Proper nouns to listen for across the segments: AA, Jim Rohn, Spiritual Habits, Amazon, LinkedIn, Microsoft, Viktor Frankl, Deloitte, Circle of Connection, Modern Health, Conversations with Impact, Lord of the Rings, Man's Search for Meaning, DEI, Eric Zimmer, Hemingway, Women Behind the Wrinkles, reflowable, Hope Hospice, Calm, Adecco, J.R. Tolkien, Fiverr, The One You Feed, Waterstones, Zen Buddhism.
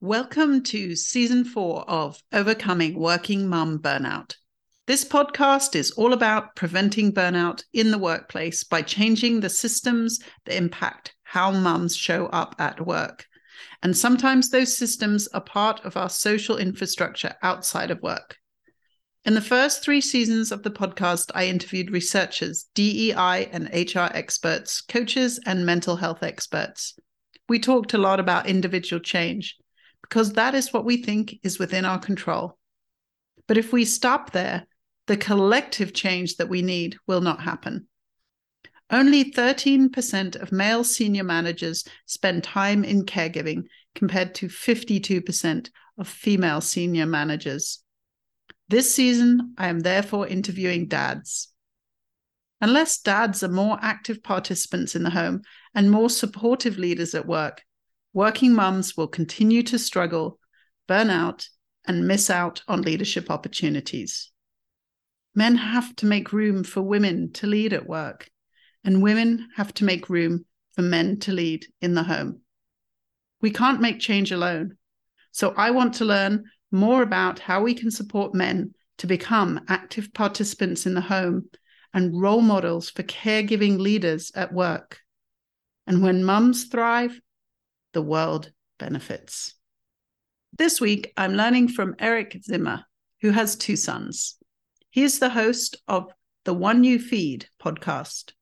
Welcome to Season 4 of Overcoming Working Mum Burnout. This podcast is all about preventing burnout in the workplace by changing the systems that impact how mums show up at work. And sometimes those systems are part of our social infrastructure outside of work. In the first 3 seasons of the podcast, I interviewed researchers, DEI and HR experts, coaches, and mental health experts. We talked a lot about individual change, because that is what we think is within our control. But if we stop there, the collective change that we need will not happen. Only 13% of male senior managers spend time in caregiving, compared to 52% of female senior managers. This season, I am therefore interviewing dads. Unless dads are more active participants in the home and more supportive leaders at work, working mums will continue to struggle, burn out, and miss out on leadership opportunities. Men have to make room for women to lead at work, and women have to make room for men to lead in the home. We can't make change alone, so I want to learn more about how we can support men to become active participants in the home and role models for caregiving leaders at work. And when mums thrive, the world benefits. This week, I'm learning from Eric Zimmer, who has 2 sons. He is the host of The One You Feed podcast.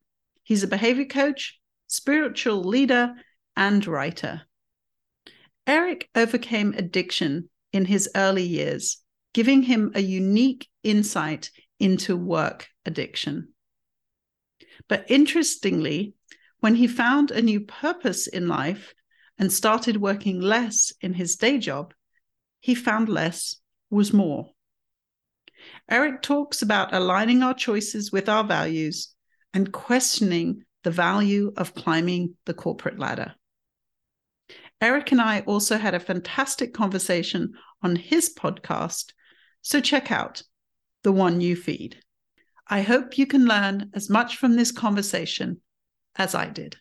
He's a behavior coach, spiritual leader, and writer. Eric overcame addiction in his early years, giving him a unique insight into work addiction. But interestingly, when he found a new purpose in life and started working less in his day job, he found less was more. Eric talks about aligning our choices with our values and questioning the value of climbing the corporate ladder. Eric and I also had a fantastic conversation on his podcast, so check out The One You Feed. I hope you can learn as much from this conversation as I did.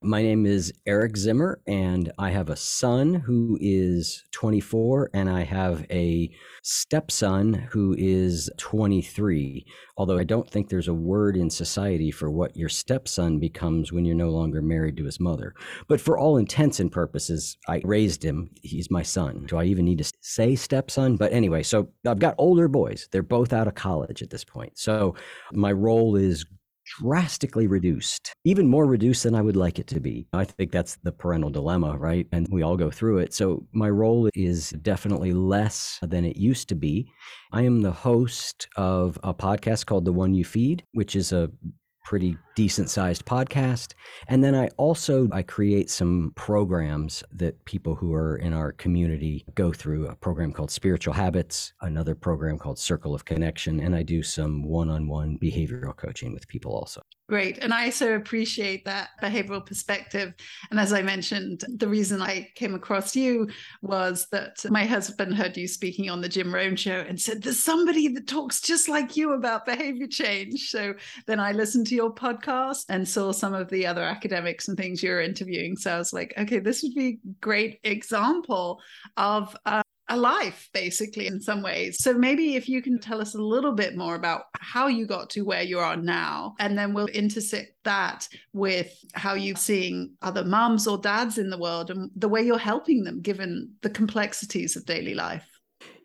My name is Eric Zimmer, and I have a son who is 24, and I have a stepson who is 23, although I don't think there's a word in society for what your stepson becomes when you're no longer married to his mother. But for all intents and purposes, I raised him. He's my son. Do I even need to say stepson? But anyway, so I've got older boys. They're both out of college at this point. So my role is drastically reduced, even more reduced than I would like it to be. I think that's the parental dilemma, right? And we all go through it. So my role is definitely less than it used to be. I am the host of a podcast called The One You Feed, which is a pretty decent sized podcast. And then I create some programs that people who are in our community go through, a program called Spiritual Habits, another program called Circle of Connection. And I do some one-on-one behavioral coaching with people also. Great. And I so appreciate that behavioral perspective. And as I mentioned, the reason I came across you was that my husband heard you speaking on the Jim Rohn show and said, there's somebody that talks just like you about behavior change. So then I listened to your podcast and saw some of the other academics and things you were interviewing. So I was like, okay, this would be a great example of a life, basically, in some ways. So maybe if you can tell us a little bit more about how you got to where you are now, and then we'll intersect that with how you're seeing other mums or dads in the world and the way you're helping them, given the complexities of daily life.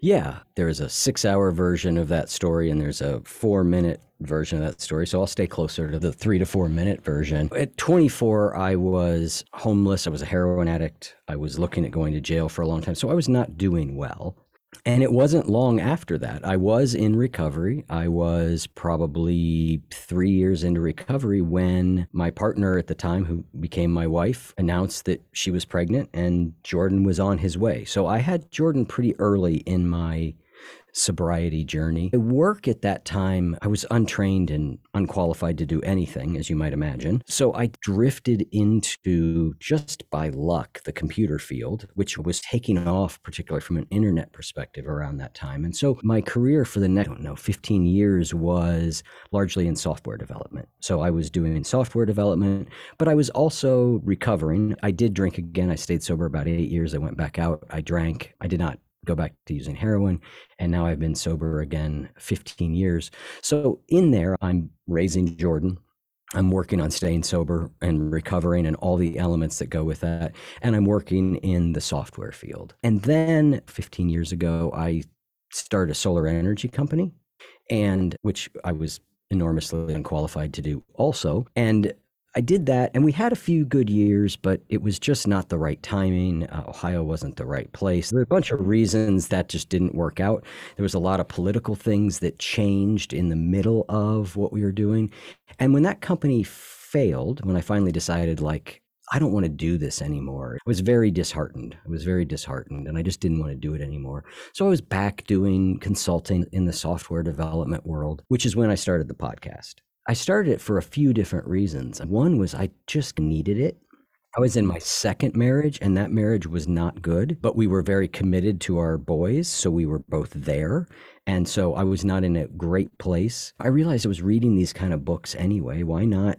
Yeah, there's a 6-hour version of that story, and there's a 4-minute version of that story. So I'll stay closer to the 3 to 4 minute version. At 24, I was homeless. I was a heroin addict. I was looking at going to jail for a long time. So I was not doing well. And it wasn't long after that. I was in recovery. I was probably 3 years into recovery when my partner at the time, who became my wife, announced that she was pregnant and Jordan was on his way. So I had Jordan pretty early in my sobriety journey. At work at that time, I was untrained and unqualified to do anything, as you might imagine. So I drifted into, just by luck, the computer field, which was taking off, particularly from an internet perspective around that time. And so my career for the next, 15 years was largely in software development. So I was doing software development, but I was also recovering. I did drink again. I stayed sober about 8 years. I went back out. I drank. I did not go back to using heroin. And now I've been sober again 15 years. So in there, I'm raising Jordan. I'm working on staying sober and recovering and all the elements that go with that. And I'm working in the software field. And then 15 years ago, I started a solar energy company, and which I was enormously unqualified to do also. And I did that, and we had a few good years, but it was just not the right timing. Ohio wasn't the right place. There were a bunch of reasons that just didn't work out. There was a lot of political things that changed in the middle of what we were doing. And when that company failed, when I finally decided, I don't want to do this anymore, I was very disheartened. And I just didn't want to do it anymore. So I was back doing consulting in the software development world, which is when I started the podcast. I started it for a few different reasons. One was I just needed it. I was in my second marriage, and that marriage was not good, but we were very committed to our boys, so we were both there. And so I was not in a great place. I realized I was reading these kind of books anyway. Why not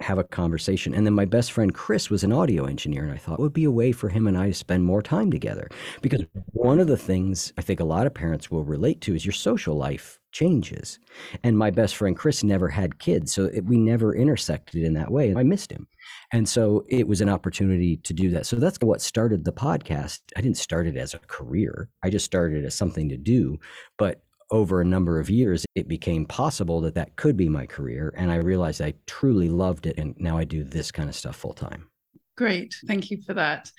have a conversation? And then my best friend Chris was an audio engineer, and I thought it would be a way for him and I to spend more time together. Because one of the things I think a lot of parents will relate to is your social life changes. And my best friend Chris never had kids, so we never intersected in that way. I missed him. And so it was an opportunity to do that. So that's what started the podcast. I didn't start it as a career. I just started it as something to do. But over a number of years, it became possible that that could be my career. And I realized I truly loved it. And now I do this kind of stuff full time. Great. Thank you for that.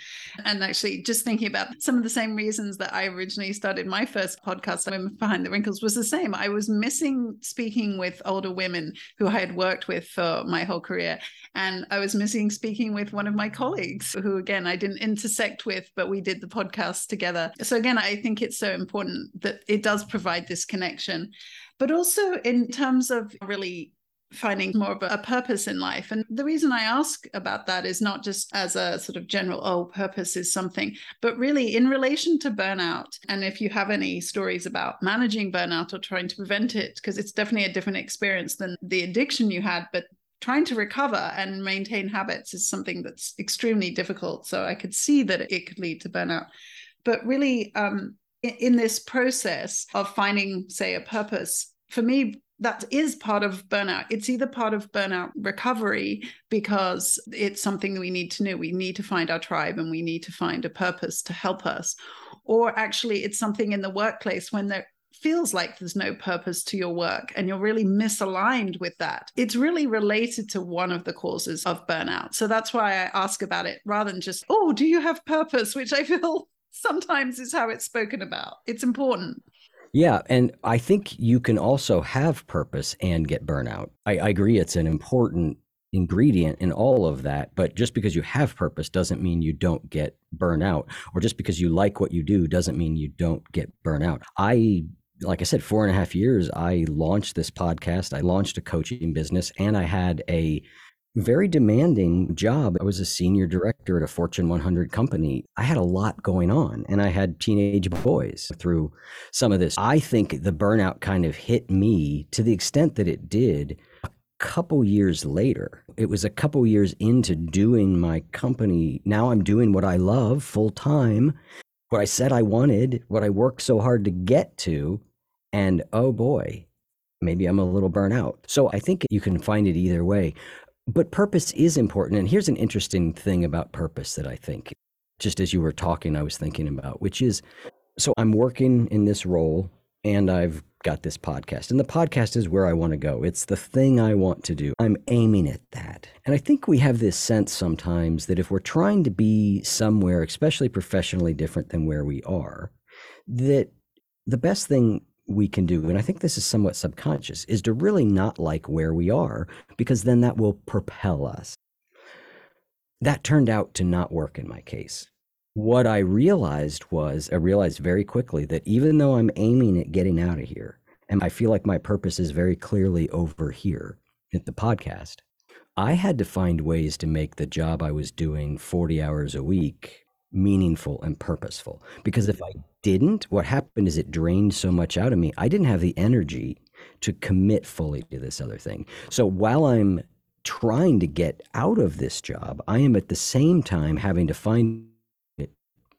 And actually, just thinking about some of the same reasons that I originally started my first podcast, Women Behind the Wrinkles, was the same. I was missing speaking with older women who I had worked with for my whole career. And I was missing speaking with one of my colleagues who, again, I didn't intersect with, but we did the podcast together. So again, I think it's so important that it does provide this connection, but also in terms of really finding more of a purpose in life. And the reason I ask about that is not just as a sort of general, purpose is something, but really in relation to burnout. And if you have any stories about managing burnout or trying to prevent it, because it's definitely a different experience than the addiction you had, but trying to recover and maintain habits is something that's extremely difficult. So I could see that it could lead to burnout. But really, in this process of finding, say, a purpose, for me, that is part of burnout. It's either part of burnout recovery because it's something that we need to know. We need to find our tribe and we need to find a purpose to help us. Or actually it's something in the workplace when there feels like there's no purpose to your work and you're really misaligned with that. It's really related to one of the causes of burnout. So that's why I ask about it rather than just, do you have purpose? Which I feel sometimes is how it's spoken about. It's important. Yeah. And I think you can also have purpose and get burnout. I agree. It's an important ingredient in all of that. But just because you have purpose doesn't mean you don't get burnout, or just because you like what you do doesn't mean you don't get burnout. Like I said, 4.5 years, I launched this podcast. I launched a coaching business, and I had a very demanding job. I was a senior director at a Fortune 100 company. I had a lot going on, and I had teenage boys through some of this. I think the burnout kind of hit me to the extent that it did a couple years later. It was a couple years into doing my company. Now I'm doing what I love full time, what I said I wanted, what I worked so hard to get to, and oh boy, maybe I'm a little burnout. So I think you can find it either way. But purpose is important. And here's an interesting thing about purpose that I think, just as you were talking, I was thinking about, which is, so I'm working in this role and I've got this podcast, and the podcast is where I want to go. It's the thing I want to do. I'm aiming at that. And I think we have this sense sometimes that if we're trying to be somewhere, especially professionally, different than where we are, that the best thing we can do, and I think this is somewhat subconscious, is to really not like where we are, because then that will propel us. That turned out to not work in my case. what I realized very quickly that even though I'm aiming at getting out of here, and I feel like my purpose is very clearly over here at the podcast, I had to find ways to make the job I was doing 40 hours a week meaningful and purposeful. Because if I didn't, what happened is it drained so much out of me, I didn't have the energy to commit fully to this other thing. So while I'm trying to get out of this job, I am at the same time having to find it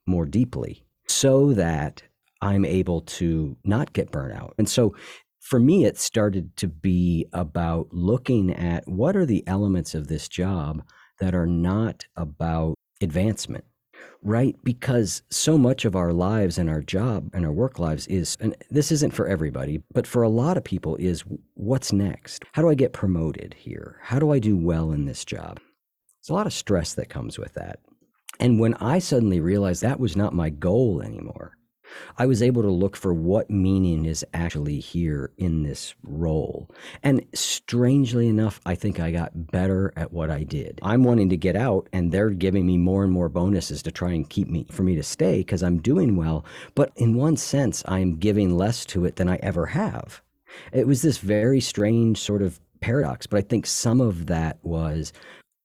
more deeply so that I'm able to not get burnout. And so for me, it started to be about looking at what are the elements of this job that are not about advancement, right? Because so much of our lives and our job and our work lives is, and this isn't for everybody, but for a lot of people is, what's next? How do I get promoted here? How do I do well in this job? There's a lot of stress that comes with that. And when I suddenly realized that was not my goal anymore, I was able to look for what meaning is actually here in this role. And strangely enough, I think I got better at what I did. I'm wanting to get out, and they're giving me more and more bonuses to try and keep me, for me to stay, because I'm doing well. But in one sense, I'm giving less to it than I ever have. It was this very strange sort of paradox, but I think some of that was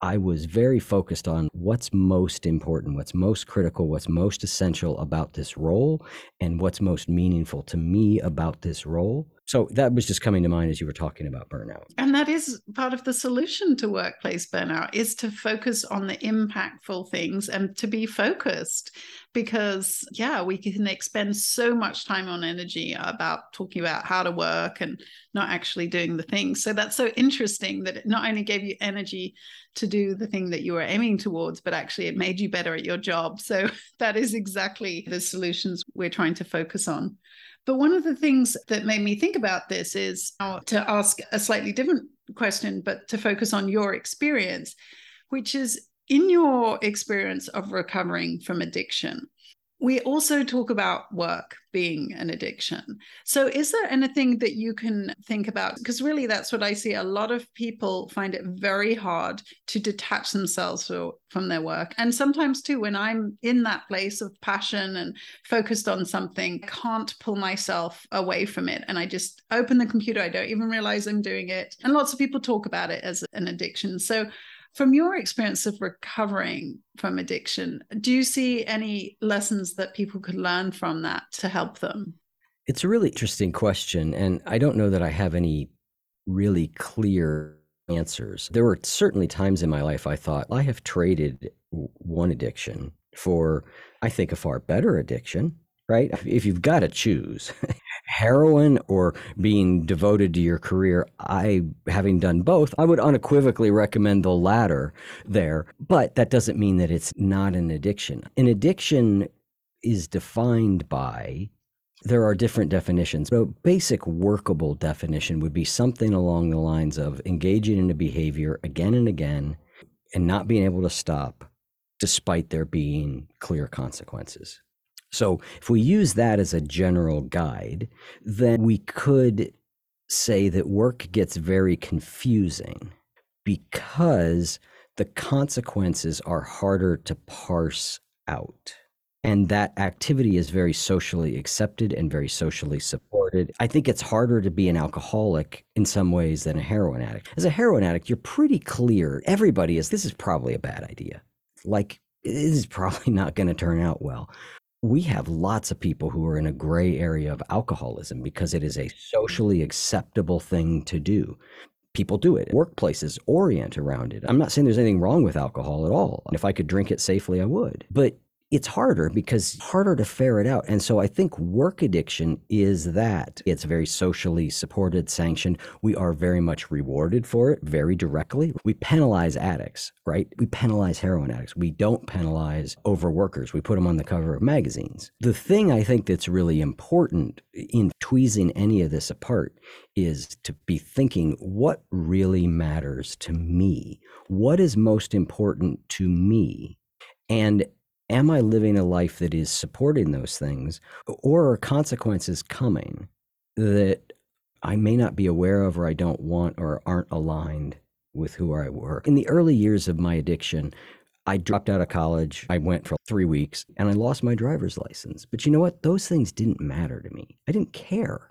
I was very focused on what's most important, what's most critical, what's most essential about this role, and what's most meaningful to me about this role. So that was just coming to mind as you were talking about burnout. And that is part of the solution to workplace burnout, is to focus on the impactful things and to be focused, because we can expend so much time on energy about talking about how to work and not actually doing the thing. So that's so interesting that it not only gave you energy to do the thing that you were aiming towards, but actually it made you better at your job. So that is exactly the solutions we're trying to focus on. But one of the things that made me think about this is to ask a slightly different question, but to focus on your experience, which is, in your experience of recovering from addiction, we also talk about work being an addiction. So is there anything that you can think about? Because really, that's what I see. A lot of people find it very hard to detach themselves from their work. And sometimes too, when I'm in that place of passion and focused on something, I can't pull myself away from it. And I just open the computer. I don't even realize I'm doing it. And lots of people talk about it as an addiction. So from your experience of recovering from addiction, do you see any lessons that people could learn from that to help them? It's a really interesting question, and I don't know that I have any really clear answers. There were certainly times in my life I thought I have traded one addiction for, I think, a far better addiction, right? If you've got to choose heroin or being devoted to your career, having done both, I would unequivocally recommend the latter there. But that doesn't mean that it's not an addiction. An addiction is defined by, there are different definitions, but a basic workable definition would be something along the lines of engaging in a behavior again and again and not being able to stop despite there being clear consequences. So if we use that as a general guide, then we could say that work gets very confusing because the consequences are harder to parse out. And that activity is very socially accepted and very socially supported. I think it's harder to be an alcoholic in some ways than a heroin addict. As a heroin addict, you're pretty clear. Everybody is, this is probably a bad idea. Like, this is probably not going to turn out well. We have lots of people who are in a gray area of alcoholism because it is a socially acceptable thing to do. People do it. Workplaces orient around it. I'm not saying there's anything wrong with alcohol at all. If I could drink it safely, I would. But it's harder because it's harder to ferret out. And so I think work addiction is that. It's very socially supported, sanctioned. We are very much rewarded for it, very directly. We penalize addicts, right? We penalize heroin addicts. We don't penalize overworkers. We put them on the cover of magazines. The thing I think that's really important in tweezing any of this apart is to be thinking, what really matters to me? What is most important to me? And am I living a life that is supporting those things, or are consequences coming that I may not be aware of, or I don't want, or aren't aligned with who I were? In the early years of my addiction, I dropped out of college. I went for 3 weeks and I lost my driver's license. But you know what? Those things didn't matter to me. I didn't care.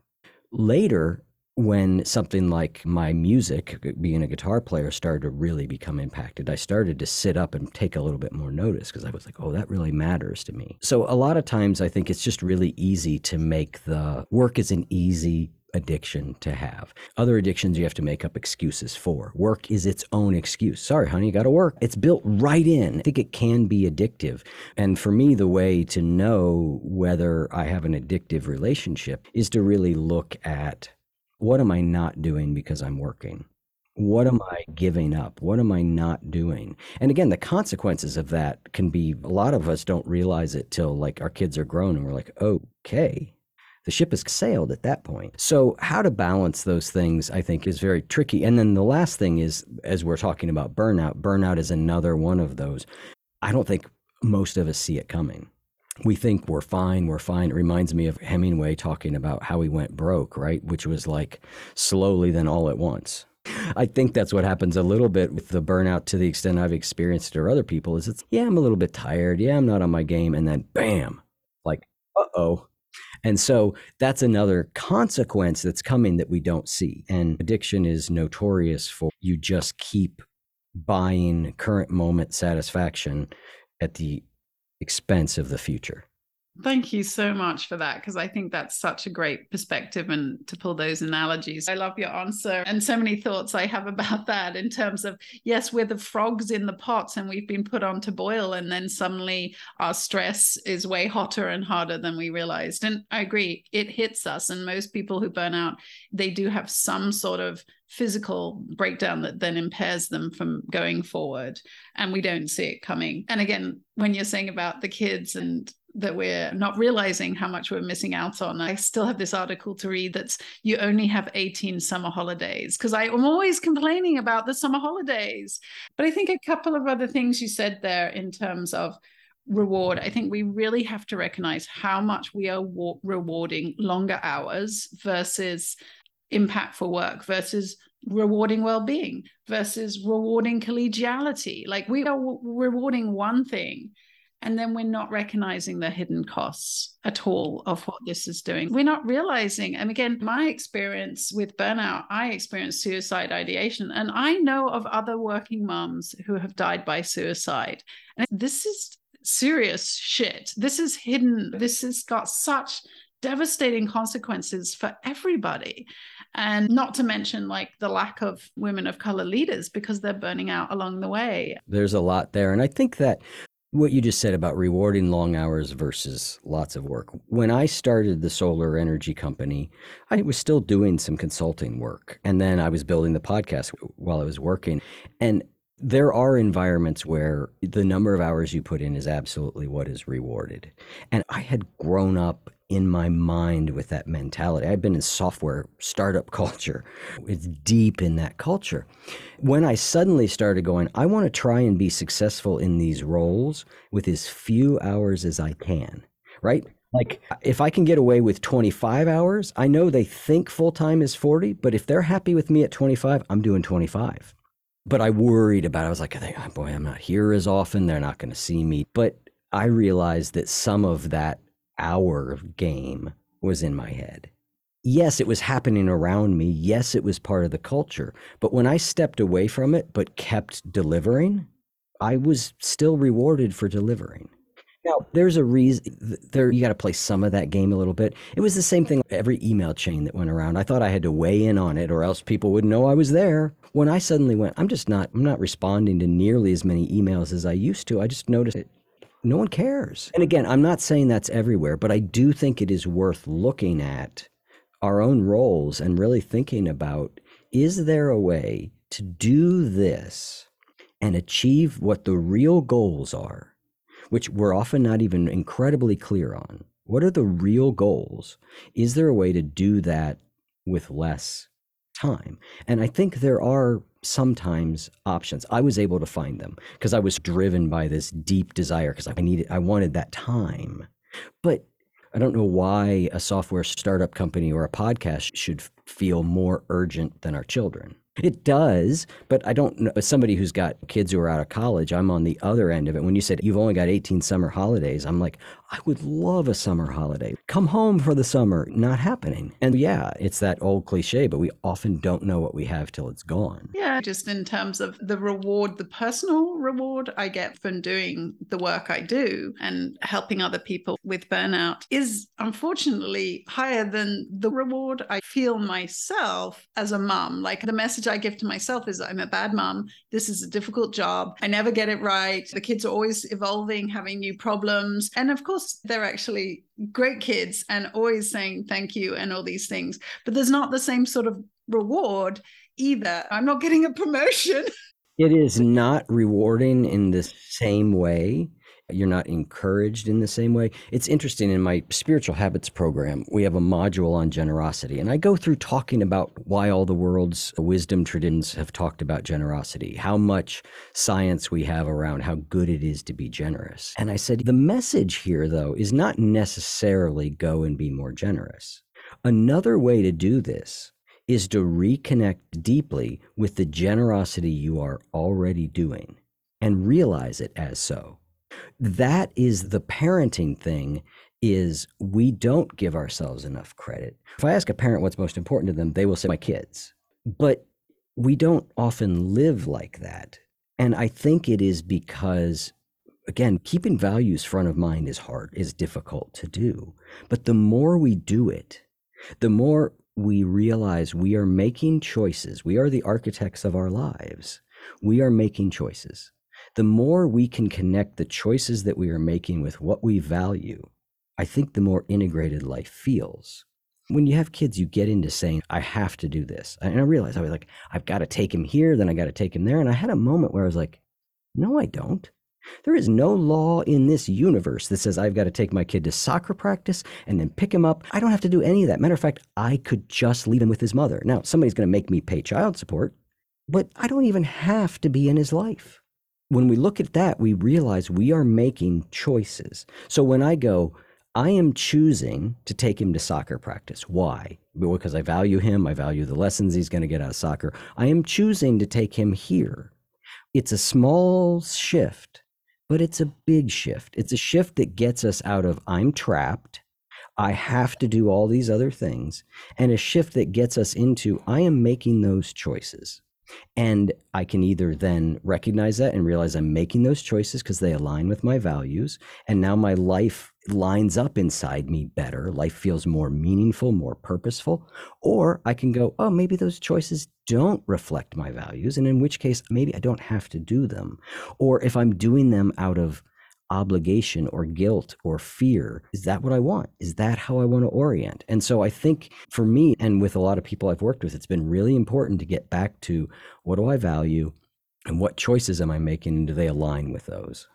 Later, when something like my music, being a guitar player, started to really become impacted, I started to sit up and take a little bit more notice because I was like, oh, that really matters to me. So a lot of times I think it's just really easy to make the work is an easy addiction to have. Other addictions you have to make up excuses for. Work is its own excuse. Sorry, honey, you got to work. It's built right in. I think it can be addictive. And for me, the way to know whether I have an addictive relationship is to really look at, what am I not doing because I'm working? What am I giving up? What am I not doing? And again, the consequences of that can be, a lot of us don't realize it till like our kids are grown and we're like, okay. The ship has sailed at that point. So how to balance those things, I think, is very tricky. And then the last thing is, as we're talking about burnout, burnout is another one of those. I don't think most of us see it coming. We think we're fine. It reminds me of Hemingway talking about how he went broke, right? Which was like slowly then all at once. I think that's what happens a little bit with the burnout to the extent I've experienced it or other people is it's, yeah, I'm a little bit tired. Yeah, I'm not on my game. And then bam, like, uh-oh. And so that's another consequence that's coming that we don't see. And addiction is notorious for you just keep buying current moment satisfaction at the expense of the future. Thank you so much for that, because I think that's such a great perspective and to pull those analogies. I love your answer and so many thoughts I have about that in terms of, yes, we're the frogs in the pots and we've been put on to boil and then suddenly our stress is way hotter and harder than we realized. And I agree, it hits us. And most people who burn out, they do have some sort of physical breakdown that then impairs them from going forward. And we don't see it coming. And again, when you're saying about the kids and that we're not realizing how much we're missing out on. I still have this article to read that's you only have 18 summer holidays because I am always complaining about the summer holidays. But I think a couple of other things you said there in terms of reward, I think we really have to recognize how much we are rewarding longer hours versus impactful work versus rewarding well-being versus rewarding collegiality. Like we are rewarding one thing. And then we're not recognizing the hidden costs at all of what this is doing. We're not realizing. And again, my experience with burnout, I experienced suicide ideation. And I know of other working moms who have died by suicide. And this is serious shit. This is hidden. This has got such devastating consequences for everybody. And not to mention like the lack of women of color leaders because they're burning out along the way. There's a lot there. And I think that what you just said about rewarding long hours versus lots of work. When I started the solar energy company, I was still doing some consulting work. And then I was building the podcast while I was working. And there are environments where the number of hours you put in is absolutely what is rewarded. And I had grown up in my mind with that mentality. I've been in software startup culture. It's deep in that culture. When I suddenly started going, I want to try and be successful in these roles with as few hours as I can, right? Like if I can get away with 25 hours, I know they think full-time is 40, but if they're happy with me at 25, I'm doing 25. But I worried about it. I was like, oh, boy, I'm not here as often. They're not going to see me. But I realized that some of that hour game was in my head. Yes, it was happening around me. Yes, it was part of the culture. But when I stepped away from it, but kept delivering, I was still rewarded for delivering. Now, there's a reason there. You got to play some of that game a little bit. It was the same thing. Every email chain that went around, I thought I had to weigh in on it or else people wouldn't know I was there. When I suddenly went, I'm not responding to nearly as many emails as I used to. I just noticed it. No one cares. And again, I'm not saying that's everywhere, but I do think it is worth looking at our own roles and really thinking about, is there a way to do this and achieve what the real goals are, which we're often not even incredibly clear on? What are the real goals? Is there a way to do that with less time? And I think there are sometimes options. I was able to find them because I was driven by this deep desire because I wanted that time. But I don't know why a software startup company or a podcast should feel more urgent than our children. It does, but I don't know. As somebody who's got kids who are out of college, I'm on the other end of it. When you said you've only got 18 summer holidays, I'm like, I would love a summer holiday. Come home for the summer. Not happening. And yeah, it's that old cliche, but we often don't know what we have till it's gone. Yeah, just in terms of the reward, the personal reward I get from doing the work I do and helping other people with burnout is unfortunately higher than the reward I feel myself as a mom. Like the message I give to myself is I'm a bad mom. This is a difficult job. I never get it right. The kids are always evolving, having new problems. And of course, they're actually great kids and always saying thank you and all these things. But there's not the same sort of reward either. I'm not getting a promotion. It is not rewarding in the same way. You're not encouraged in the same way. It's interesting, in my Spiritual Habits program, we have a module on generosity. And I go through talking about why all the world's wisdom traditions have talked about generosity, how much science we have around how good it is to be generous. And I said, the message here, though, is not necessarily go and be more generous. Another way to do this is to reconnect deeply with the generosity you are already doing and realize it as so. That is the parenting thing, is we don't give ourselves enough credit. If I ask a parent what's most important to them, they will say, my kids. But we don't often live like that. And I think it is because, again, keeping values front of mind is hard, is difficult to do. But the more we do it, the more we realize we are making choices. We are the architects of our lives. We are making choices. The more we can connect the choices that we are making with what we value, I think the more integrated life feels. When you have kids, you get into saying, I have to do this. And I realized I was like, I've got to take him here, then I got to take him there. And I had a moment where I was like, no, I don't. There is no law in this universe that says I've got to take my kid to soccer practice and then pick him up. I don't have to do any of that. Matter of fact, I could just leave him with his mother. Now, somebody's going to make me pay child support, but I don't even have to be in his life. When we look at that, we realize we are making choices. So when I go, I am choosing to take him to soccer practice. Why? Because I value him. I value the lessons he's going to get out of soccer. I am choosing to take him here. It's a small shift, but it's a big shift. It's a shift that gets us out of I'm trapped, I have to do all these other things, and a shift that gets us into I am making those choices. And I can either then recognize that and realize I'm making those choices because they align with my values. And now my life lines up inside me better. Life feels more meaningful, more purposeful. Or I can go, oh, maybe those choices don't reflect my values. And in which case, maybe I don't have to do them. Or if I'm doing them out of obligation or guilt or fear, is that what I want? Is that how I want to orient? And so I think for me, and with a lot of people I've worked with, it's been really important to get back to what do I value and what choices am I making, and do they align with those?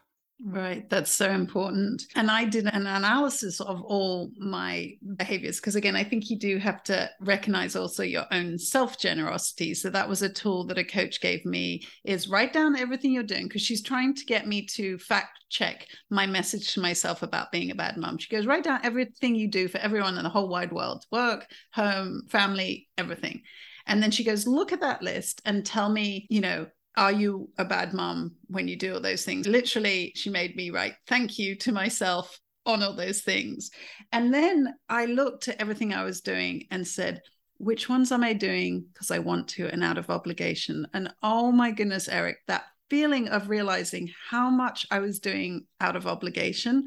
Right. That's so important. And I did an analysis of all my behaviors, because again, I think you do have to recognize also your own self-generosity. So that was a tool that a coach gave me, is write down everything you're doing, because she's trying to get me to fact check my message to myself about being a bad mom. She goes, write down everything you do for everyone in the whole wide world, work, home, family, everything. And then she goes, look at that list and tell me, are you a bad mom when you do all those things? Literally, she made me write thank you to myself on all those things. And then I looked at everything I was doing and said, which ones am I doing because I want to and out of obligation? And oh my goodness, Eric, that feeling of realizing how much I was doing out of obligation,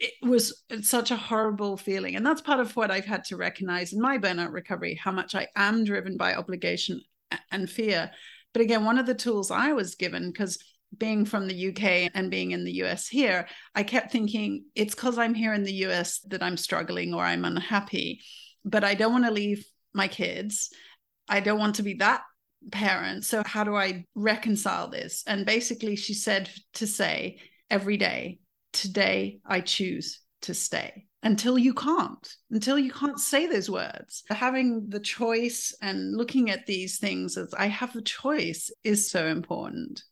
it was such a horrible feeling. And that's part of what I've had to recognize in my burnout recovery, how much I am driven by obligation and fear. But again, one of the tools I was given, because being from the UK and being in the US here, I kept thinking it's because I'm here in the US that I'm struggling or I'm unhappy, but I don't want to leave my kids. I don't want to be that parent. So how do I reconcile this? And basically she said to say every day, today I choose to stay. Until you can't say those words. Having the choice and looking at these things as I have a choice is so important.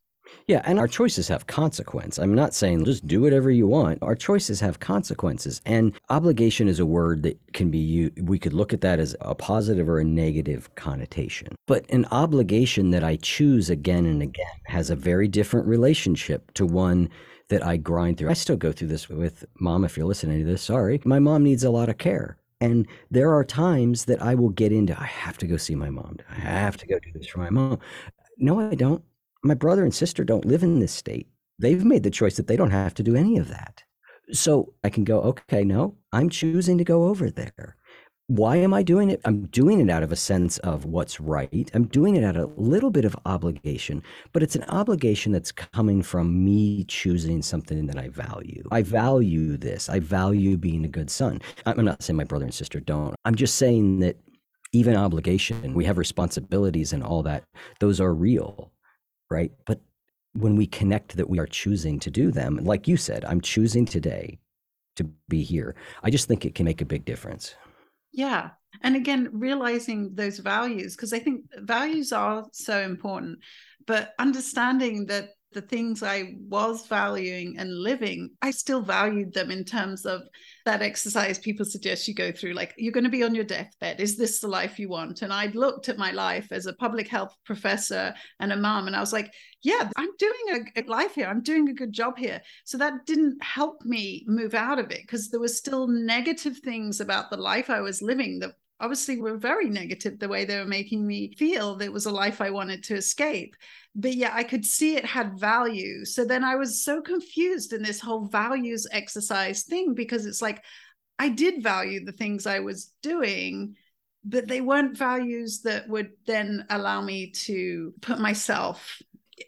Yeah, and our choices have consequence. I'm not saying just do whatever you want. Our choices have consequences. And obligation is a word that can be used. We could look at that as a positive or a negative connotation. But an obligation that I choose again and again has a very different relationship to one that I grind through. I still go through this with Mom, if you're listening to this, sorry. My mom needs a lot of care. And there are times that I will get into, I have to go see my mom. I have to go do this for my mom. No, I don't. My brother and sister don't live in this state. They've made the choice that they don't have to do any of that. So I can go, okay, no, I'm choosing to go over there. Why am I doing it? I'm doing it out of a sense of what's right. I'm doing it out of a little bit of obligation, but it's an obligation that's coming from me choosing something that I value. I value this. I value being a good son. I'm not saying my brother and sister don't. I'm just saying that even obligation, we have responsibilities and all that. Those are real. Right? But when we connect that we are choosing to do them, like you said, I'm choosing today to be here. I just think it can make a big difference. Yeah. And again, realizing those values, because I think values are so important, but understanding that the things I was valuing and living, I still valued them in terms of that exercise people suggest you go through, like you're going to be on your deathbed. Is this the life you want? And I looked at my life as a public health professor and a mom, and I was like, yeah, I'm doing a life here. I'm doing a good job here. So that didn't help me move out of it because there were still negative things about the life I was living that obviously were very negative, the way they were making me feel that was a life I wanted to escape. But yeah, I could see it had value. So then I was so confused in this whole values exercise thing, because it's like, I did value the things I was doing, but they weren't values that would then allow me to put myself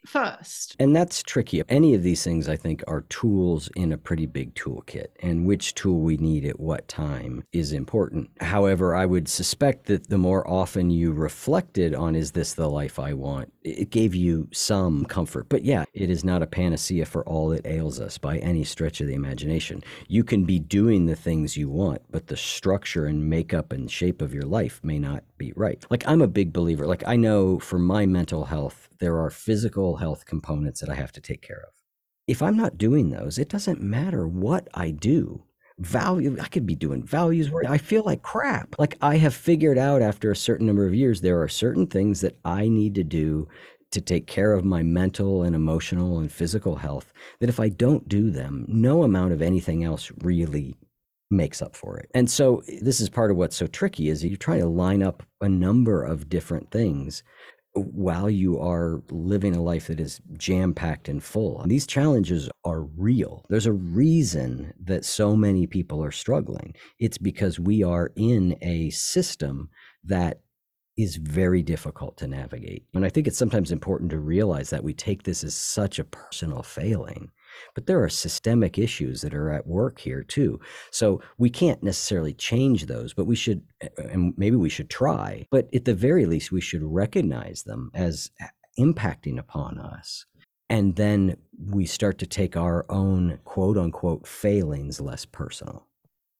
first. And that's tricky. Any of these things, I think, are tools in a pretty big toolkit, and which tool we need at what time is important. However, I would suspect that the more often you reflected on, is this the life I want? It gave you some comfort. But yeah, it is not a panacea for all that ails us by any stretch of the imagination. You can be doing the things you want, but the structure and makeup and shape of your life may not be right. Like, I'm a big believer. Like, I know for my mental health, there are physical health components that I have to take care of. If I'm not doing those, it doesn't matter what I do. Value, I could be doing values work. I feel like crap. Like, I have figured out after a certain number of years, there are certain things that I need to do to take care of my mental and emotional and physical health, that if I don't do them, no amount of anything else really makes up for it. And so this is part of what's so tricky, is you try to line up a number of different things while you are living a life that is jam-packed and full. These challenges are real. There's a reason that so many people are struggling. It's because we are in a system that is very difficult to navigate. And I think it's sometimes important to realize that we take this as such a personal failing, but there are systemic issues that are at work here too. So we can't necessarily change those, but we should, and maybe we should try, but at the very least, we should recognize them as impacting upon us. And then we start to take our own quote unquote failings less personal.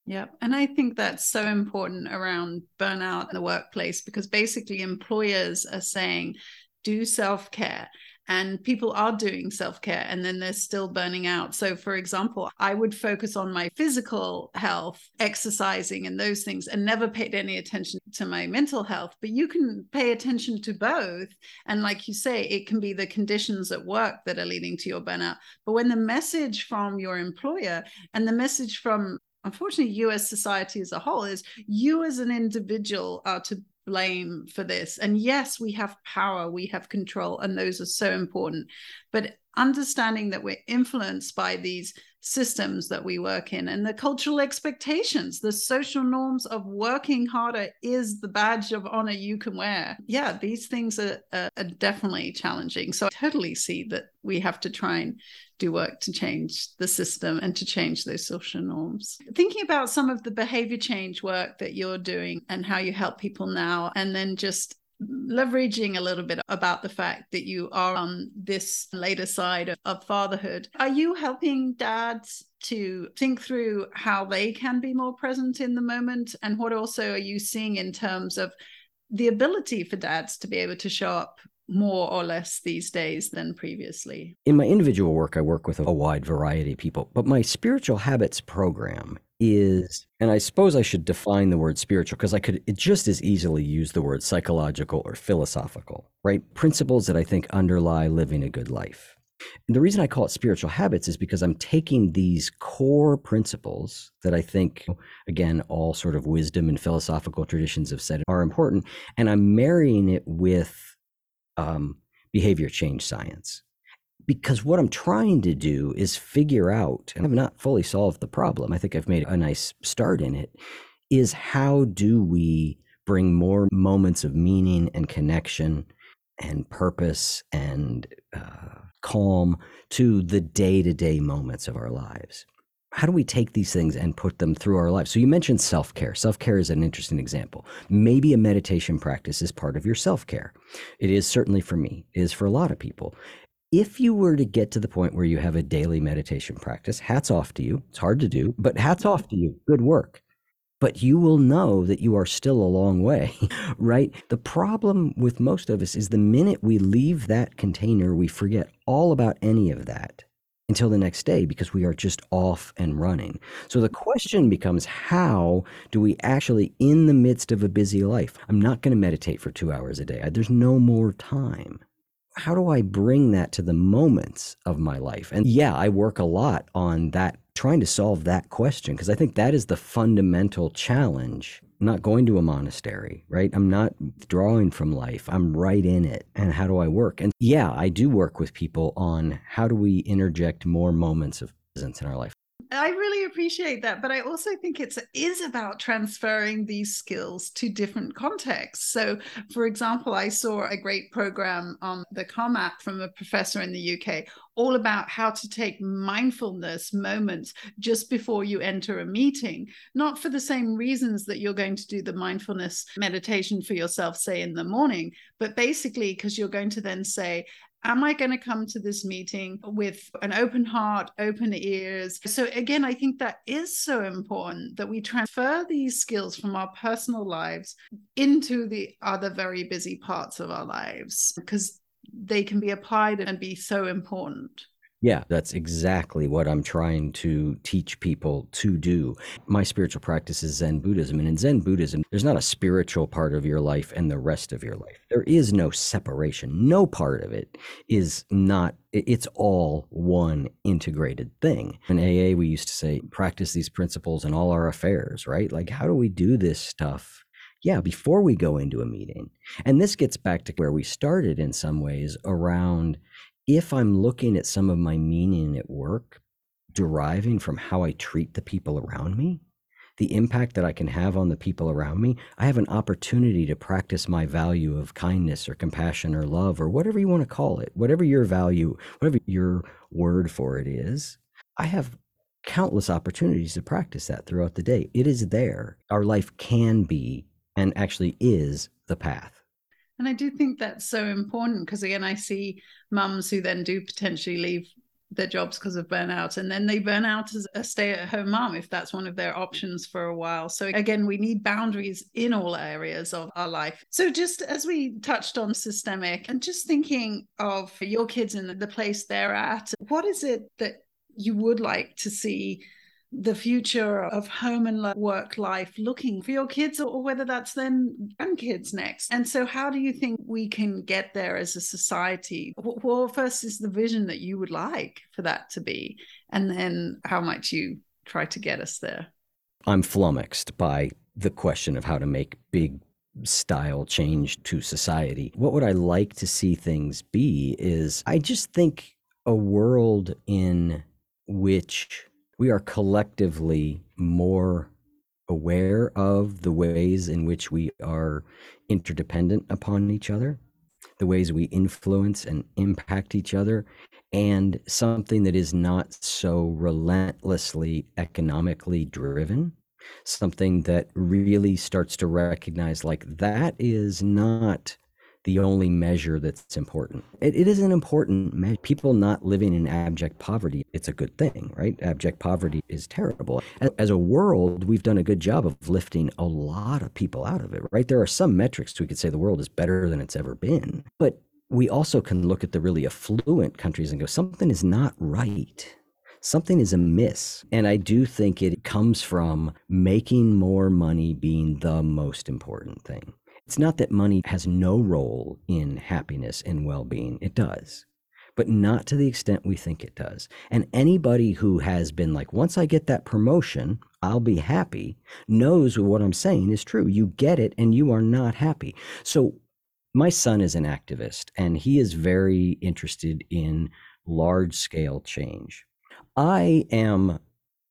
Yeah. And I think that's so important around burnout in the workplace, because basically employers are saying, do self-care. And people are doing self-care and then they're still burning out. So for example, I would focus on my physical health, exercising and those things, and never paid any attention to my mental health. But you can pay attention to both. And like you say, it can be the conditions at work that are leading to your burnout. But when the message from your employer and the message from, unfortunately, US society as a whole is, you as an individual are to blame for this. And yes, we have power, we have control, and those are so important. But understanding that we're influenced by these systems that we work in and the cultural expectations, the social norms of working harder is the badge of honor you can wear. Yeah, these things are definitely challenging. So I totally see that we have to try and do work to change the system and to change those social norms. Thinking about some of the behavior change work that you're doing and how you help people now, and then just leveraging a little bit about the fact that you are on this later side of fatherhood. Are you helping dads to think through how they can be more present in the moment? And what also are you seeing in terms of the ability for dads to be able to show up more or less these days than previously? In my individual work, I work with a wide variety of people, but my Spiritual Habits program is, and I suppose I should define the word spiritual because I could just as easily use the word psychological or philosophical, right? Principles that I think underlie living a good life. And the reason I call it Spiritual Habits is because I'm taking these core principles that I think, again, all sort of wisdom and philosophical traditions have said are important, and I'm marrying it with behavior change science. Because what I'm trying to do is figure out, and I've not fully solved the problem, I think I've made a nice start in it, is how do we bring more moments of meaning and connection and purpose and calm to the day-to-day moments of our lives? How do we take these things and put them through our lives? So you mentioned self-care. Self-care is an interesting example. Maybe a meditation practice is part of your self-care. It is certainly for me. It is for a lot of people. If you were to get to the point where you have a daily meditation practice, hats off to you. It's hard to do, but hats off to you. Good work. But you will know that you are still a long way, right? The problem with most of us is the minute we leave that container, we forget all about any of that until the next day because we are just off and running. So the question becomes, how do we actually, in the midst of a busy life, I'm not going to meditate for 2 hours a day. There's no more time. How do I bring that to the moments of my life? And yeah, I work a lot on that, trying to solve that question, because I think that is the fundamental challenge. I'm not going to a monastery, right? I'm not drawing from life. I'm right in it. And how do I work? And yeah, I do work with people on how do we interject more moments of presence in our life. I really appreciate that. But I also think it is about transferring these skills to different contexts. So, for example, I saw a great program on the Calm app from a professor in the UK, all about how to take mindfulness moments just before you enter a meeting, not for the same reasons that you're going to do the mindfulness meditation for yourself, say, in the morning, but basically because you're going to then say, am I going to come to this meeting with an open heart, open ears? So again, I think that is so important that we transfer these skills from our personal lives into the other very busy parts of our lives, because they can be applied and be so important. Yeah, that's exactly what I'm trying to teach people to do. My spiritual practice is Zen Buddhism. And in Zen Buddhism, there's not a spiritual part of your life and the rest of your life. There is no separation. No part of it is not, it's all one integrated thing. In AA, we used to say, practice these principles in all our affairs, right? Like, how do we do this stuff? Yeah, before we go into a meeting. And this gets back to where we started in some ways around, if I'm looking at some of my meaning at work, deriving from how I treat the people around me, the impact that I can have on the people around me, I have an opportunity to practice my value of kindness or compassion or love or whatever you want to call it, whatever your value, whatever your word for it is. I have countless opportunities to practice that throughout the day. It is there. Our life can be and actually is the path. And I do think that's so important because, again, I see mums who then do potentially leave their jobs because of burnout, and then they burn out as a stay-at-home mom if that's one of their options for a while. So again, we need boundaries in all areas of our life. So just as we touched on systemic and just thinking of your kids and the place they're at, what is it that you would like to see the future of home and work life looking for your kids, or whether that's then grandkids next? And so how do you think we can get there as a society? Well, first is the vision that you would like for that to be, and then how might you try to get us there? I'm flummoxed by the question of how to make big style change to society. What would I like to see things be is, I just think a world in which we are collectively more aware of the ways in which we are interdependent upon each other, the ways we influence and impact each other, and something that is not so relentlessly economically driven, something that really starts to recognize, like, that is not the only measure that's important. It is an important measure. People not living in abject poverty, it's a good thing, right? Abject poverty is terrible. As a world, we've done a good job of lifting a lot of people out of it, right? There are some metrics we could say the world is better than it's ever been, but we also can look at the really affluent countries and go, something is not right. Something is amiss. And I do think it comes from making more money being the most important thing. It's not that money has no role in happiness and well-being. It does, but not to the extent we think it does. And anybody who has been like, once I get that promotion, I'll be happy, knows what I'm saying is true. You get it and you are not happy. So my son is an activist and he is very interested in large-scale change. I am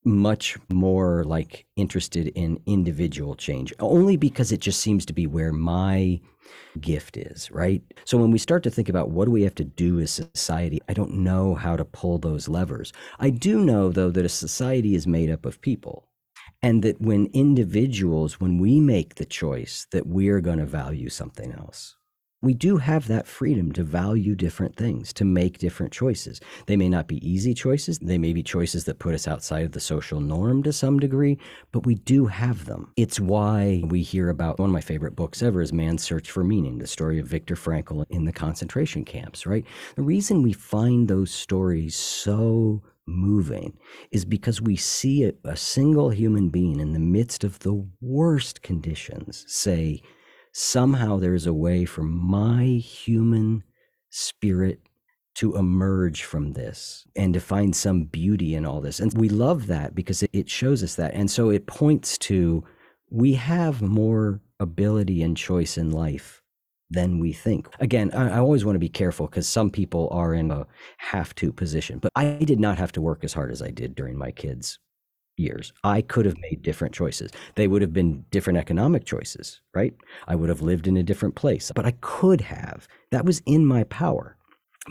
much more like interested in individual change, only because it just seems to be where my gift is, right? So when we start to think about what do we have to do as society, I don't know how to pull those levers. I do know, though, that a society is made up of people, and that when individuals, when we make the choice that we're going to value something else, we do have that freedom to value different things, to make different choices. They may not be easy choices. They may be choices that put us outside of the social norm to some degree, but we do have them. It's why we hear about, one of my favorite books ever is Man's Search for Meaning, the story of Viktor Frankl in the concentration camps, right? The reason we find those stories so moving is because we see a single human being in the midst of the worst conditions say, somehow there is a way for my human spirit to emerge from this and to find some beauty in all this. And we love that because it shows us that. And so it points to, we have more ability and choice in life than we think. Again, I always want to be careful because some people are in a have-to position, but I did not have to work as hard as I did during my kids' years. I could have made different choices. They would have been different economic choices, right? I would have lived in a different place, but I could have. That was in my power.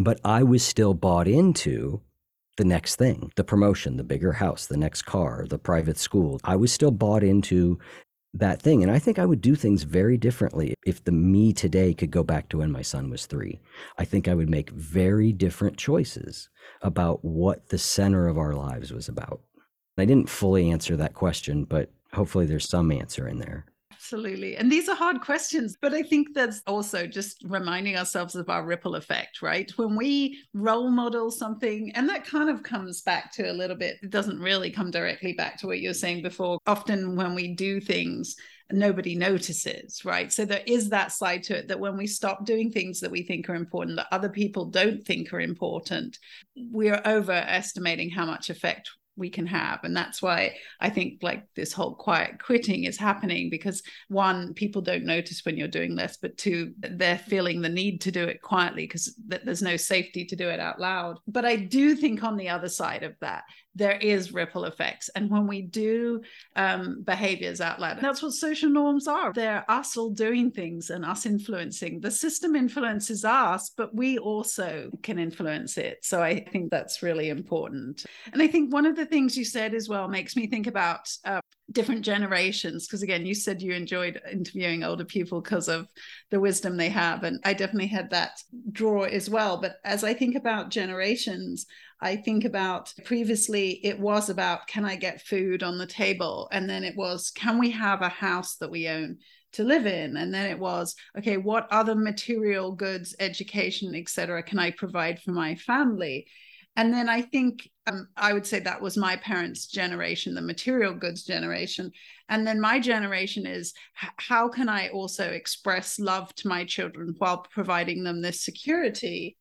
But I was still bought into the next thing, the promotion, the bigger house, the next car, the private school. I was still bought into that thing. And I think I would do things very differently if the me today could go back to when my son was 3. I think I would make very different choices about what the center of our lives was about. I didn't fully answer that question, but hopefully there's some answer in there. Absolutely. And these are hard questions, but I think that's also just reminding ourselves of our ripple effect, right? When we role model something, and that kind of comes back to a little bit, it doesn't really come directly back to what you were saying before. Often when we do things, nobody notices, right? So there is that side to it, that when we stop doing things that we think are important, that other people don't think are important, we're overestimating how much effect we can have. And that's why I think like this whole quiet quitting is happening, because 1, people don't notice when you're doing less, but 2, they're feeling the need to do it quietly because there's no safety to do it out loud. But I do think on the other side of that, there is ripple effects. And when we do behaviors out loud, that's what social norms are. They're us all doing things and us influencing. The system influences us, but we also can influence it. So I think that's really important. And I think one of the things you said as well makes me think about different generations, because again, you said you enjoyed interviewing older people because of the wisdom they have. And I definitely had that draw as well. But as I think about generations, I think about previously it was about, can I get food on the table? And then it was, can we have a house that we own to live in? And then it was, okay, what other material goods, education, etc., can I provide for my family? And then I think I would say that was my parents' generation, the material goods generation. And then my generation is, how can I also express love to my children while providing them this security?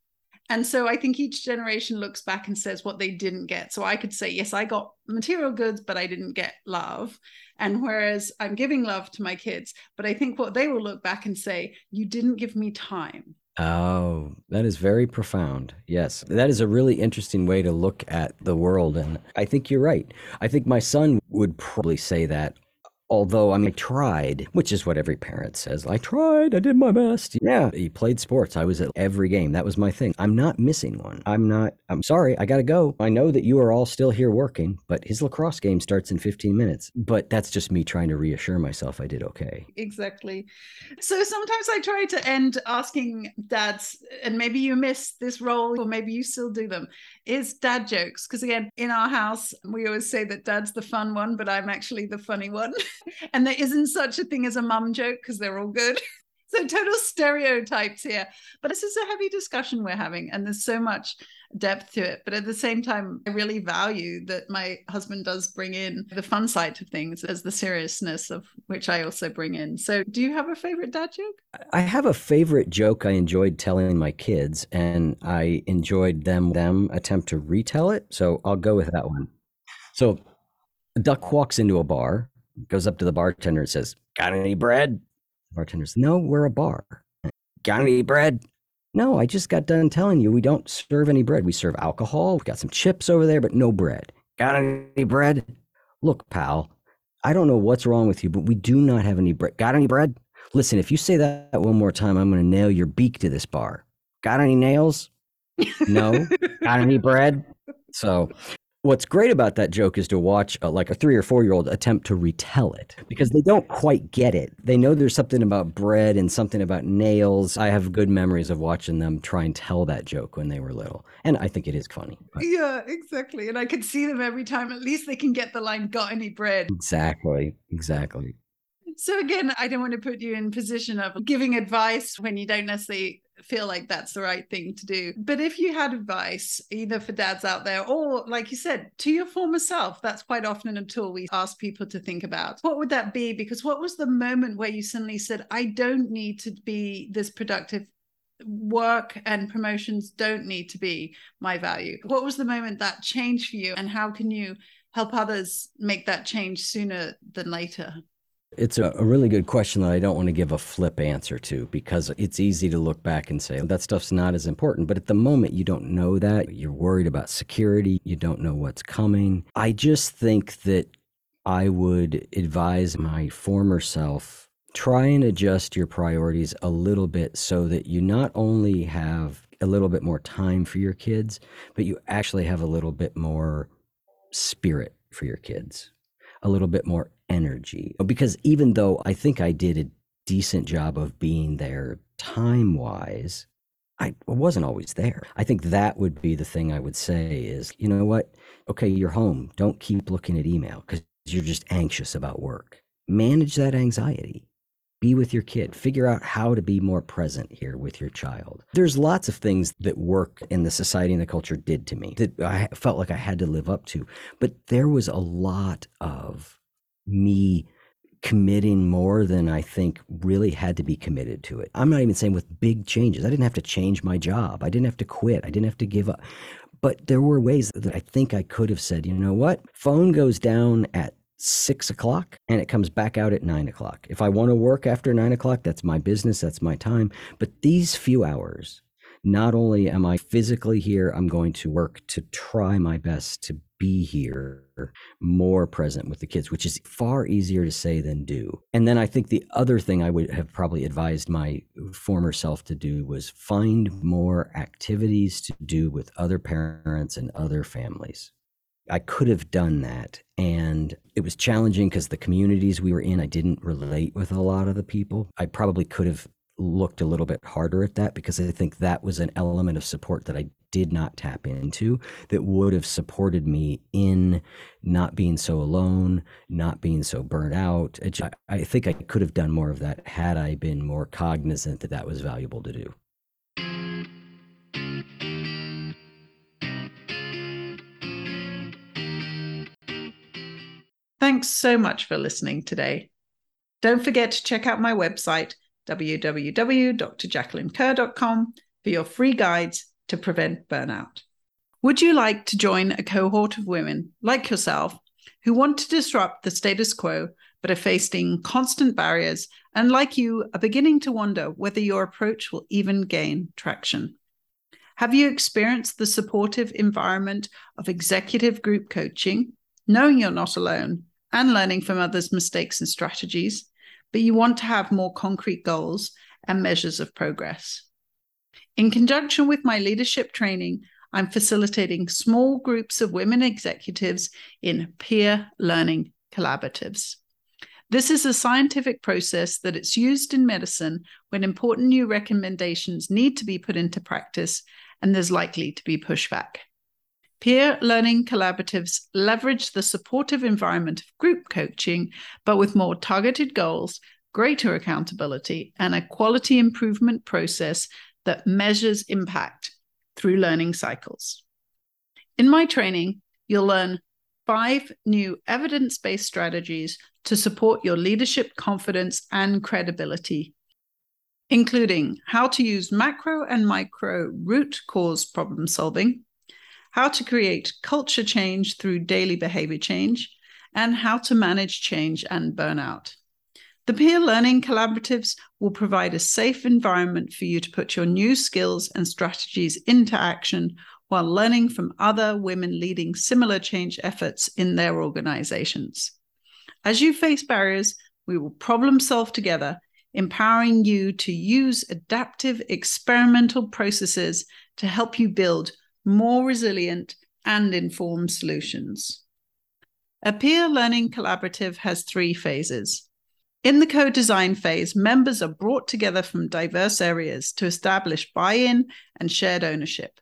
And so I think each generation looks back and says what they didn't get. So I could say, yes, I got material goods, but I didn't get love. And whereas I'm giving love to my kids, but I think what they will look back and say, you didn't give me time. Oh, that is very profound. Yes, that is a really interesting way to look at the world. And I think you're right. I think my son would probably say that. Although, I mean, I tried, which is what every parent says. I tried, I did my best. Yeah, he played sports. I was at every game. That was my thing. I'm not missing one. I'm sorry, I got to go. I know that you are all still here working, but his lacrosse game starts in 15 minutes. But that's just me trying to reassure myself I did okay. Exactly. So sometimes I try to end asking dads, and maybe you miss this role, or maybe you still do them, is dad jokes. Because again, in our house, we always say that dad's the fun one, but I'm actually the funny one. And there isn't such a thing as a mum joke because they're all good. So total stereotypes here, but this is a heavy discussion we're having and there's so much depth to it. But at the same time, I really value that my husband does bring in the fun side of things as the seriousness of which I also bring in. So do you have a favorite dad joke? I have a favorite joke I enjoyed telling my kids and I enjoyed them attempt to retell it. So I'll go with that one. So a duck walks into a bar, goes up to the bartender and says, "Got any bread?" Bartender says, "No, we're a bar." "Got any bread?" "No, I just got done telling you we don't serve any bread. We serve alcohol. We got some chips over there, but no bread." "Got any bread?" "Look, pal, I don't know what's wrong with you, but we do not have any bread." "Got any bread?" "Listen, if you say that one more time, I'm going to nail your beak to this bar." "Got any nails?" "No." "Got any bread?" So what's great about that joke is to watch like a 3 or 4 year old attempt to retell it because they don't quite get it. They know there's something about bread and something about nails. I have good memories of watching them try and tell that joke when they were little. And I think it is funny. But... yeah, exactly. And I could see them every time. At least they can get the line, "Got any bread?" Exactly. Exactly. So again, I don't want to put you in position of giving advice when you don't necessarily feel like that's the right thing to do. But if you had advice, either for dads out there or, like you said, to your former self, that's quite often a tool we ask people to think about. What would that be? Because what was the moment where you suddenly said, I don't need to be this productive, work and promotions don't need to be my value? What was the moment that changed for you? And how can you help others make that change sooner than later? It's a really good question that I don't want to give a flip answer to because it's easy to look back and say, that stuff's not as important. But at the moment, you don't know that. You're worried about security. You don't know what's coming. I just think that I would advise my former self, try and adjust your priorities a little bit so that you not only have a little bit more time for your kids, but you actually have a little bit more spirit for your kids, a little bit more energy. Because even though I think I did a decent job of being there time-wise, I wasn't always there. I think that would be the thing I would say is, you know what? Okay, you're home. Don't keep looking at email because you're just anxious about work. Manage that anxiety. Be with your kid. Figure out how to be more present here with your child. There's lots of things that work in the society and the culture did to me that I felt like I had to live up to. But there was a lot of me committing more than I think really had to be committed to it. I'm not even saying with big changes. I didn't have to change my job. I didn't have to quit. I didn't have to give up. But there were ways that I think I could have said, you know what? Phone goes down at 6 o'clock and it comes back out at 9 o'clock. If I want to work after 9 o'clock, that's my business, that's my time. But these few hours, not only am I physically here, I'm going to work to try my best to be here more present with the kids, which is far easier to say than do. And then I think the other thing I would have probably advised my former self to do was find more activities to do with other parents and other families. I could have done that. And it was challenging because the communities we were in, I didn't relate with a lot of the people. I probably could have looked a little bit harder at that because I think that was an element of support that I did not tap into that would have supported me in not being so alone, not being so burnt out. I think I could have done more of that had I been more cognizant that that was valuable to do. Thanks so much for listening today. Don't forget to check out my website, www.drjacquelinekerr.com, for your free guides to prevent burnout. Would you like to join a cohort of women like yourself who want to disrupt the status quo but are facing constant barriers and, like you, are beginning to wonder whether your approach will even gain traction? Have you experienced the supportive environment of executive group coaching, knowing you're not alone, and learning from others' mistakes and strategies, but you want to have more concrete goals and measures of progress? In conjunction with my leadership training, I'm facilitating small groups of women executives in peer learning collaboratives. This is a scientific process that it's used in medicine when important new recommendations need to be put into practice and there's likely to be pushback. Peer learning collaboratives leverage the supportive environment of group coaching, but with more targeted goals greater accountability, and a quality improvement process that measures impact through learning cycles. In my training, you'll learn 5 new evidence-based strategies to support your leadership, confidence, and credibility, including how to use macro and micro root cause problem solving, how to create culture change through daily behavior change, and how to manage change and burnout. The peer learning collaboratives will provide a safe environment for you to put your new skills and strategies into action while learning from other women leading similar change efforts in their organizations. As you face barriers, we will problem solve together, empowering you to use adaptive experimental processes to help you build more resilient and informed solutions. A peer learning collaborative has 3 phases. In the co-design phase, members are brought together from diverse areas to establish buy-in and shared ownership.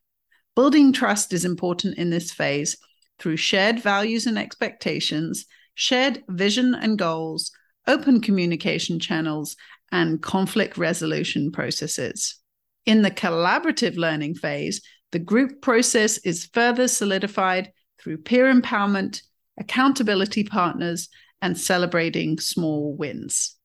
Building trust is important in this phase through shared values and expectations, shared vision and goals, open communication channels, and conflict resolution processes. In the collaborative learning phase, the group process is further solidified through peer empowerment, accountability partners, and celebrating small wins.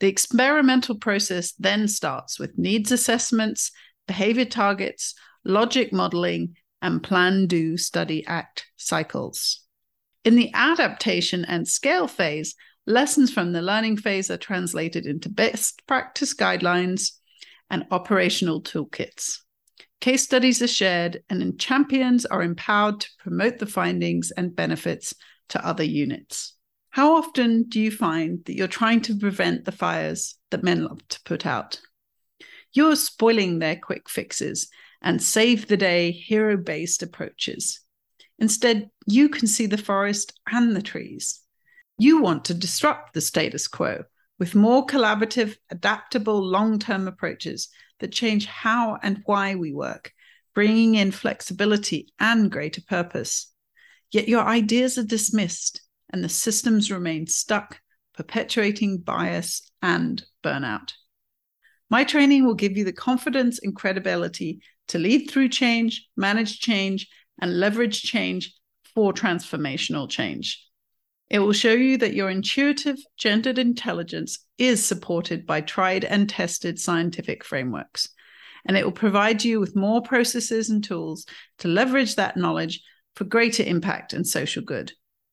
The experimental process then starts with needs assessments, behavior targets, logic modeling, and plan, do, study, act cycles. In the adaptation and scale phase, lessons from the learning phase are translated into best practice guidelines and operational toolkits. Case studies are shared, and champions are empowered to promote the findings and benefits to other units. How often do you find that you're trying to prevent the fires that men love to put out? You're spoiling their quick fixes and save-the-day, hero-based approaches. Instead, you can see the forest and the trees. You want to disrupt the status quo with more collaborative, adaptable, long-term approaches that change how and why we work, bringing in flexibility and greater purpose. Yet your ideas are dismissed, and the systems remain stuck, perpetuating bias and burnout. My training will give you the confidence and credibility to lead through change, manage change, and leverage change for transformational change. It will show you that your intuitive, gendered intelligence is supported by tried and tested scientific frameworks, and it will provide you with more processes and tools to leverage that knowledge for greater impact and social good,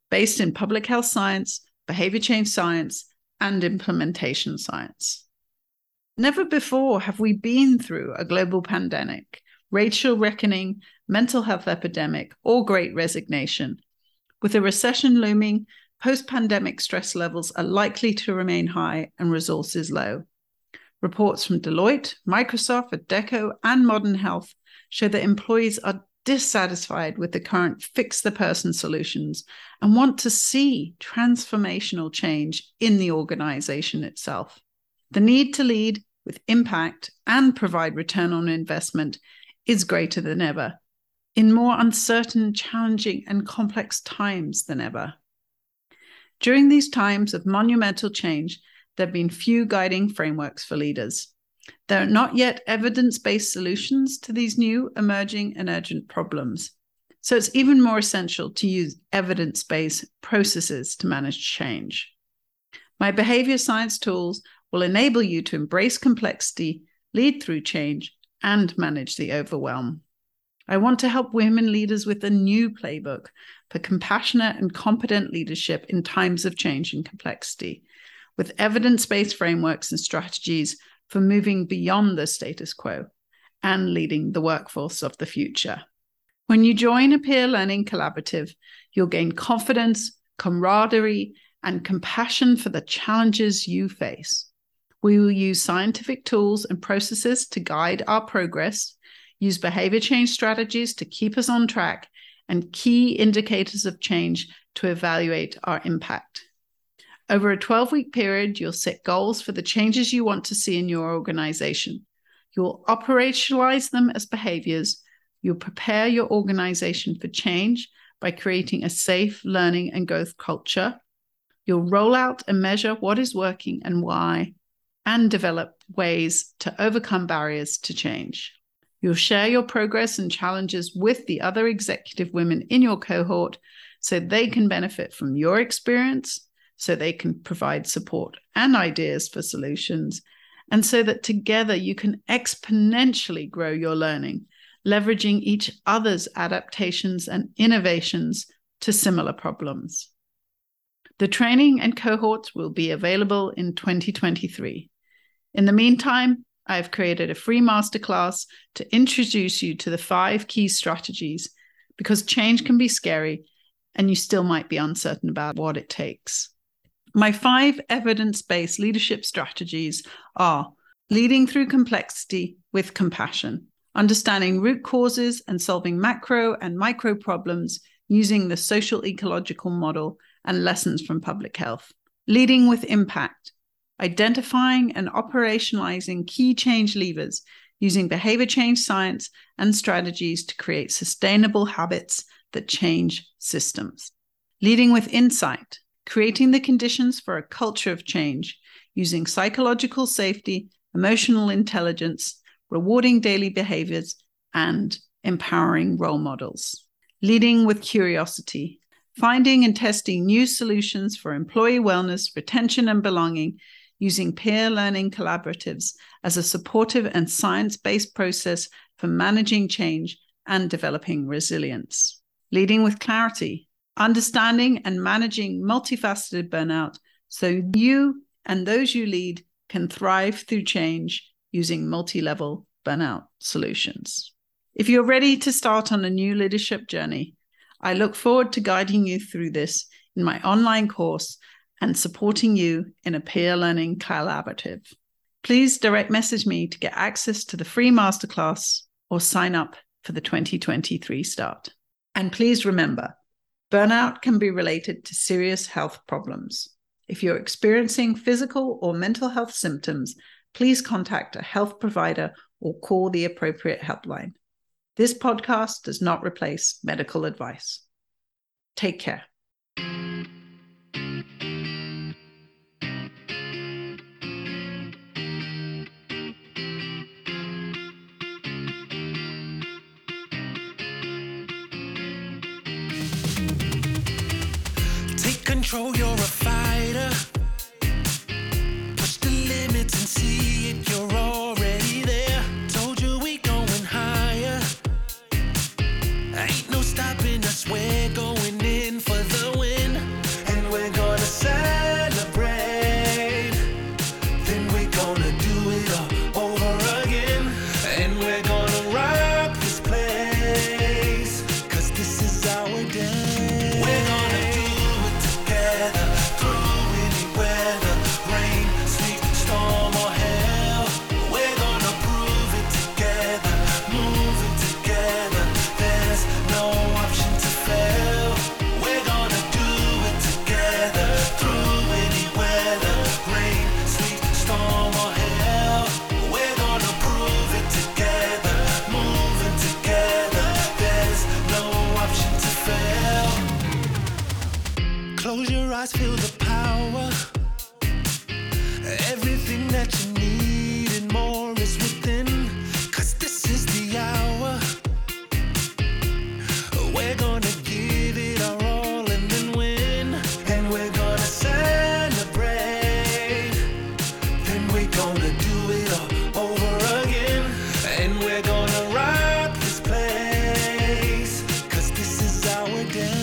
based in public health science, behavior change science, and implementation science. Never before have we been through a global pandemic, racial reckoning, mental health epidemic, or great resignation. With a recession looming, post-pandemic stress levels are likely to remain high and resources low. Reports from Deloitte, Microsoft, Adecco, and Modern Health show that employees are dissatisfied with the current fix-the-person solutions and want to see transformational change in the organization itself. The need to lead with impact and provide return on investment is greater than ever, in more uncertain, challenging, and complex times than ever. During these times of monumental change, there have been few guiding frameworks for leaders. There are not yet evidence-based solutions to these new, emerging, and urgent problems. So it's even more essential to use evidence-based processes to manage change. My behavior science tools will enable you to embrace complexity, lead through change, and manage the overwhelm. I want to help women leaders with a new playbook for compassionate and competent leadership in times of change and complexity, with evidence-based frameworks and strategies for moving beyond the status quo and leading the workforce of the future. When you join a peer learning collaborative, you'll gain confidence, camaraderie, and compassion for the challenges you face. We will use scientific tools and processes to guide our progress, use behavior change strategies to keep us on track, and key indicators of change to evaluate our impact. Over a 12-week period, you'll set goals for the changes you want to see in your organization. You'll operationalize them as behaviors. You'll prepare your organization for change by creating a safe learning and growth culture. You'll roll out and measure what is working and why, and develop ways to overcome barriers to change. You'll share your progress and challenges with the other executive women in your cohort so they can benefit from your experience, so they can provide support and ideas for solutions, and so that together you can exponentially grow your learning, leveraging each other's adaptations and innovations to similar problems. The training and cohorts will be available in 2023. In the meantime, I have created a free masterclass to introduce you to the 5 key strategies, because change can be scary and you still might be uncertain about what it takes. My 5 evidence-based leadership strategies are leading through complexity with compassion, understanding root causes and solving macro and micro problems using the social ecological model and lessons from public health, leading with impact, identifying and operationalizing key change levers using behavior change science and strategies to create sustainable habits that change systems, leading with insight, creating the conditions for a culture of change using psychological safety, emotional intelligence, rewarding daily behaviors, and empowering role models, leading with curiosity, finding and testing new solutions for employee wellness, retention, and belonging using peer learning collaboratives as a supportive and science-based process for managing change and developing resilience. Leading with clarity, understanding and managing multifaceted burnout so you and those you lead can thrive through change using multi-level burnout solutions. If you're ready to start on a new leadership journey, I look forward to guiding you through this in my online course and supporting you in a peer learning collaborative. Please direct message me to get access to the free masterclass or sign up for the 2023 start. And please remember, burnout can be related to serious health problems. If you're experiencing physical or mental health symptoms, please contact a health provider or call the appropriate helpline. This podcast does not replace medical advice. Take care. Take control, you're a fighter. Push the limits and see it, you're already there. Stopping us, we're going in for the win, and we're gonna celebrate, then we're gonna do it all over again, and we're gonna rock this place, cause this is our day. We're gonna do it together, through any weather, rain, sleet, storm or hell. We're gonna prove it together, move it together, there's no option to fail. We're gonna do it together, through any weather, rain, sleet, storm or hell. We're gonna prove it together, moving together, there's no option to fail. Close your eyes, feel the power. Everything that you need and more is within, cause this is the hour. We're gonna give it our all and then win, and we're gonna celebrate, then we're gonna do it all over again, and we're gonna rock this place, cause this is our day.